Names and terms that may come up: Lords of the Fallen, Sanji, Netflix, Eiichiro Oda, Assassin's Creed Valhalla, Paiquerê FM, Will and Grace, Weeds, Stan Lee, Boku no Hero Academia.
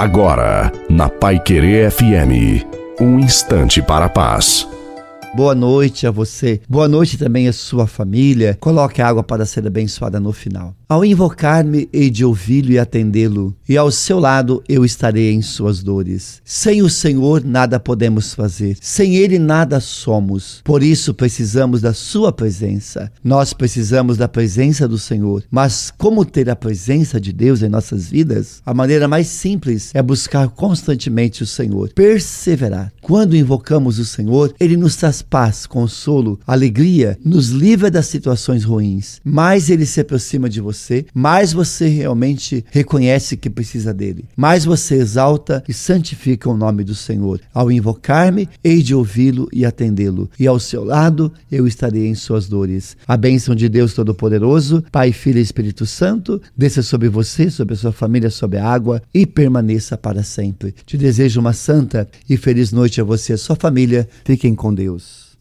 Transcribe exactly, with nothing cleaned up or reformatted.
Agora, na Paiquerê F M, um instante para a paz. Boa noite a você, boa noite também a sua família. Coloque a água para ser abençoada no final. Ao invocar-me, hei de ouvi-lo e atendê-lo, e ao seu lado eu estarei em suas dores. Sem o Senhor nada podemos fazer, sem Ele nada somos, por isso precisamos da sua presença. Nós precisamos da presença do Senhor, mas como ter a presença de Deus em nossas vidas? A maneira mais simples é buscar constantemente o Senhor, perseverar. Quando invocamos o Senhor, Ele nos traz paz, consolo, alegria, nos livra das situações ruins. Mais Ele se aproxima de você, mais você realmente reconhece que precisa dEle, mais você exalta e santifica o nome do Senhor. Ao invocar-me, hei de ouvi-lo e atendê-lo, e ao seu lado eu estarei em suas dores. A bênção de Deus Todo-Poderoso, Pai, Filho e Espírito Santo, desça sobre você, sobre a sua família, sobre a água e permaneça para sempre. Te desejo uma santa e feliz noite a você e a sua família. Fiquem com Deus.